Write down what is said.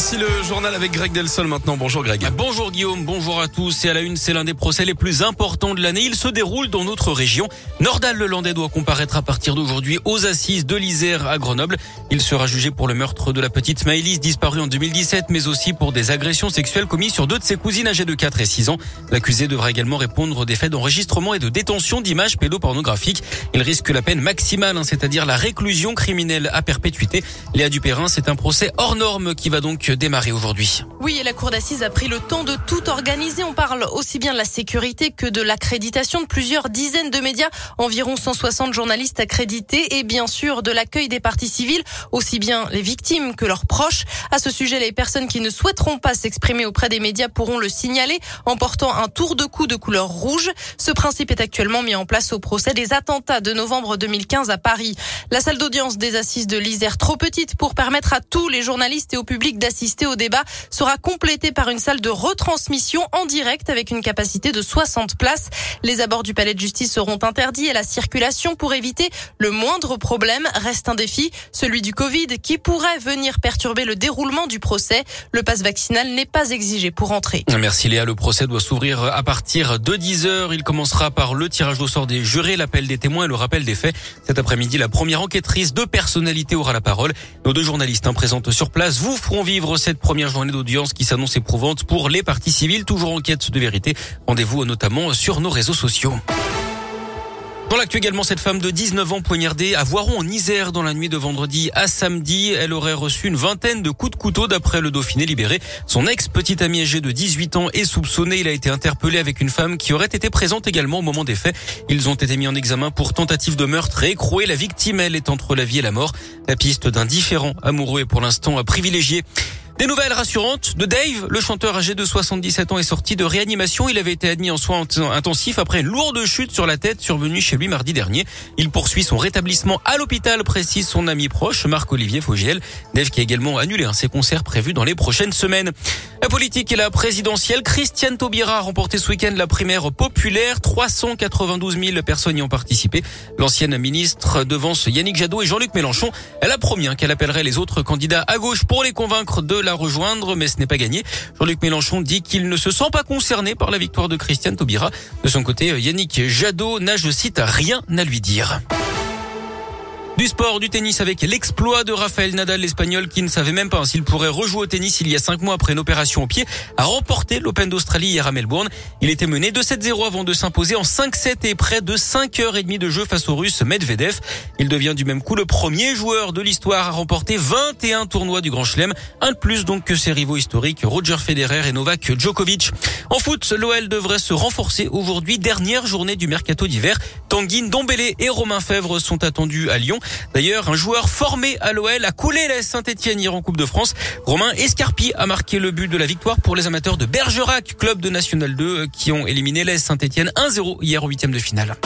Voici le journal avec Greg Delsol maintenant. Bonjour Greg. Bonjour Guillaume, bonjour à tous. Et à la une, c'est l'un des procès les plus importants de l'année. Il se déroule dans notre région. Nordahl Lelandais doit comparaître à partir d'aujourd'hui aux assises de l'Isère à Grenoble. Il sera jugé pour le meurtre de la petite Maëlys, disparue en 2017, mais aussi pour des agressions sexuelles commises sur deux de ses cousines âgées de 4 et 6 ans. L'accusé devra également répondre des faits d'enregistrement et de détention d'images pédopornographiques. Il risque la peine maximale, c'est-à-dire la réclusion criminelle à perpétuité. Léa Dupérin, c'est un procès hors norme qui va donc démarrer aujourd'hui. Oui, et la cour d'assises a pris le temps de tout organiser. On parle aussi bien de la sécurité que de l'accréditation de plusieurs dizaines de médias, environ 160 journalistes accrédités et bien sûr de l'accueil des parties civiles, aussi bien les victimes que leurs proches. À ce sujet, les personnes qui ne souhaiteront pas s'exprimer auprès des médias pourront le signaler en portant un tour de cou de couleur rouge. Ce principe est actuellement mis en place au procès des attentats de novembre 2015 à Paris. La salle d'audience des assises de l'Isère, trop petite pour permettre à tous les journalistes et au public d'assister au débat, sera complétée par une salle de retransmission en direct avec une capacité de 60 places. Les abords du palais de justice seront interdits et la circulation pour éviter le moindre problème reste un défi, celui du Covid qui pourrait venir perturber le déroulement du procès. Le pass vaccinal n'est pas exigé pour entrer. Merci Léa, le procès doit s'ouvrir à partir de 10h. Il commencera par le tirage au sort des jurés, l'appel des témoins et le rappel des faits. Cet après-midi, la première enquêtrice de personnalité aura la parole. Nos deux journalistes présentes sur place vous feront vivre cette première journée d'audience qui s'annonce éprouvante pour les parties civiles, toujours en quête de vérité. Rendez-vous notamment sur nos réseaux sociaux. Dans l'actu également, cette femme de 19 ans poignardée à Voiron en Isère dans la nuit de vendredi à samedi. Elle aurait reçu une vingtaine de coups de couteau d'après le Dauphiné libéré. Son ex-petit ami âgé de 18 ans est soupçonné. Il a été interpellé avec une femme qui aurait été présente également au moment des faits. Ils ont été mis en examen pour tentative de meurtre et écroué. La victime, elle, est entre la vie et la mort. La piste d'un différend amoureux est pour l'instant privilégiée. Des nouvelles rassurantes de Dave, le chanteur âgé de 77 ans est sorti de réanimation. Il avait été admis en soins intensifs après une lourde chute sur la tête survenue chez lui mardi dernier. Il poursuit son rétablissement à l'hôpital, précise son ami proche Marc-Olivier Fogiel. Dave qui a également annulé ses concerts prévus dans les prochaines semaines. La politique et la présidentielle, Christiane Taubira a remporté ce week-end la primaire populaire. 392 000 personnes y ont participé. L'ancienne ministre devance Yannick Jadot et Jean-Luc Mélenchon. Elle a promis qu'elle appellerait les autres candidats à gauche pour les convaincre de la rejoindre, mais ce n'est pas gagné. Jean-Luc Mélenchon dit qu'il ne se sent pas concerné par la victoire de Christiane Taubira. De son côté, Yannick Jadot n'a, je cite, rien à lui dire. Du sport, du tennis avec l'exploit de Rafael Nadal, l'Espagnol qui ne savait même pas s'il pourrait rejouer au tennis il y a 5 mois après une opération au pied, a remporté l'Open d'Australie hier à Melbourne. Il était mené 2-7-0 avant de s'imposer en 5-7 et près de 5h30 de jeu face au Russe Medvedev. Il devient du même coup le premier joueur de l'histoire à remporter 21 tournois du Grand Chelem, un de plus donc que ses rivaux historiques Roger Federer et Novak Djokovic. En foot, l'OL devrait se renforcer aujourd'hui, dernière journée du mercato d'hiver. Tanguy Ndombele et Romain Fèvre sont attendus à Lyon. D'ailleurs, un joueur formé à l'OL a collé la Saint-Etienne hier en Coupe de France. Romain Escarpie a marqué le but de la victoire pour les amateurs de Bergerac, club de National 2, qui ont éliminé la Saint-Etienne 1-0 hier en 8e de finale.